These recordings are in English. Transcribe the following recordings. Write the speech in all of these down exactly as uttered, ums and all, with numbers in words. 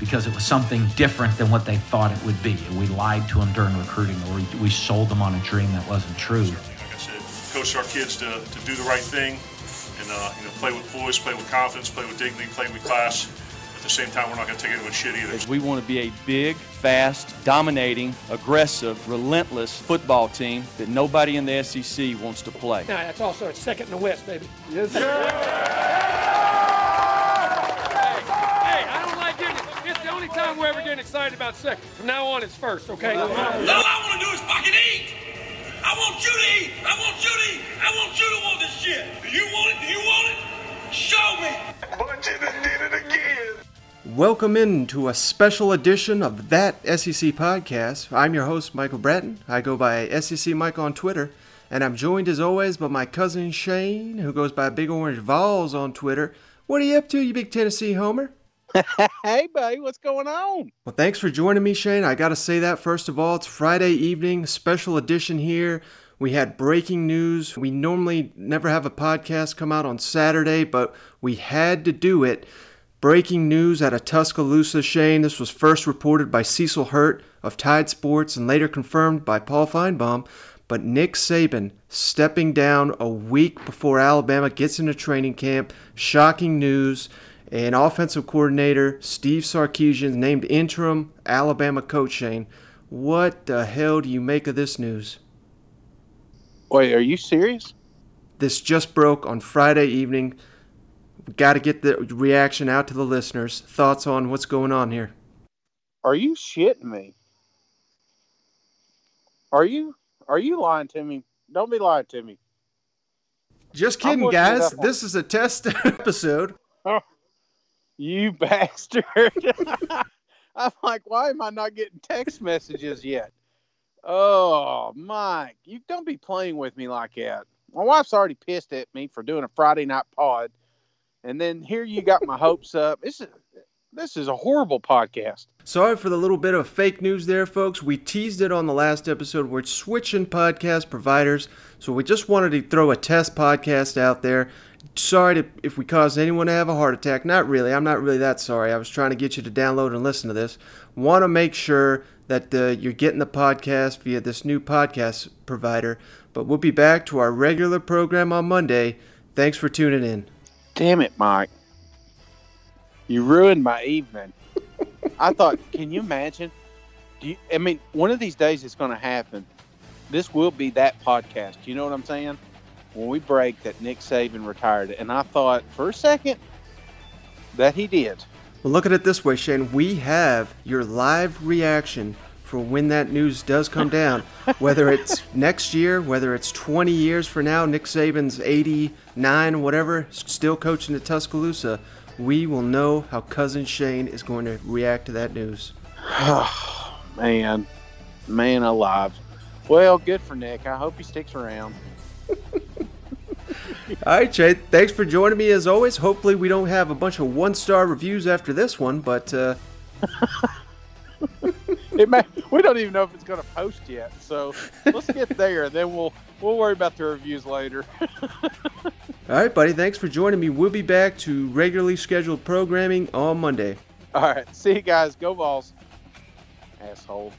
because it was something different than what they thought it would be. We lied to them during recruiting, or we, we sold them on a dream that wasn't true. Certainly, like I said, coach our kids to, to do the right thing. And, uh, you know, play with poise, play with confidence, play with dignity, play with class. At the same time, we're not going to take anyone's shit either. We want to be a big, fast, dominating, aggressive, relentless football team that nobody in the S E C wants to play. Now, that's also a second in the West, baby. Yes, sir! Hey, hey, I don't like getting it. It's the only time we're ever getting excited about second. From now on, it's first, okay? All I want to do is fucking eat! I want you to eat! I want you to eat! I want you to want this shit! Do you want it? Do you want it? Show me! But you done did it again! Welcome into a special edition of That S E C Podcast. I'm your host, Michael Bratton. I go by S E C Mike on Twitter. And I'm joined as always by my cousin Shane, who goes by Big Orange Vols on Twitter. What are you up to, you big Tennessee homer? Hey, buddy, what's going on? Well, thanks for joining me, Shane. I got to say that, first of all, it's Friday evening, special edition here. We had breaking news. We normally never have a podcast come out on Saturday, but we had to do it. Breaking news out of Tuscaloosa, Shane. This was first reported by Cecil Hurt of Tide Sports and later confirmed by Paul Feinbaum. But Nick Saban stepping down a week before Alabama gets into training camp. Shocking news. And offensive coordinator Steve Sarkeesian named interim Alabama coach, Shane. What the hell do you make of this news? Wait, are you serious? This just broke on Friday evening. Got to get the reaction out to the listeners. Thoughts on what's going on here? Are you shitting me? Are you? Are you lying to me? Don't be lying to me. Just kidding, guys. This is a test episode. You bastard. I'm like, why am I not getting text messages yet? Oh, Mike, you don't be playing with me like that. My wife's already pissed at me for doing a Friday night pod. And then here you got my hopes up. This is, this is a horrible podcast. Sorry for the little bit of fake news there, folks. We teased it on the last episode. We're switching podcast providers. So we just wanted to throw a test podcast out there. Sorry to, if we caused anyone to have a heart attack. Not really. I'm not really that sorry. I was trying to get you to download and listen to this. Want to make sure that uh, you're getting the podcast via this new podcast provider. But we'll be back to our regular program on Monday. Thanks for tuning in. Damn it, Mike. You ruined my evening. I thought, can you imagine? Do you, I mean, one of these days it's going to happen. This will be that podcast. You know what I'm saying? When we break that Nick Saban retired, and I thought for a second that he did. Well, look at it this way, Shane. We have your live reaction for when that news does come down, whether it's next year, whether it's twenty years from now, Nick Saban's eighty-nine, whatever, still coaching at Tuscaloosa. We will know how Cousin Shane is going to react to that news. Oh, man. Man alive. Well, good for Nick. I hope he sticks around. All right, Shane, thanks for joining me as always. Hopefully we don't have a bunch of one-star reviews after this one, but uh... it may, we don't even know if it's going to post yet, so let's get there, and then we'll we'll worry about the reviews later. All right, buddy, thanks for joining me. We'll be back to regularly scheduled programming on Monday. All right, see you guys. Go Vols. Asshole.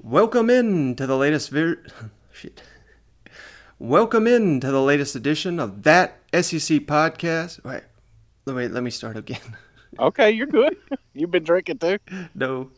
Welcome in to the latest vir- shit. Welcome in to the latest edition of That S E C Podcast. Wait, let me let me start again. Okay, you're good. You've been drinking too? No.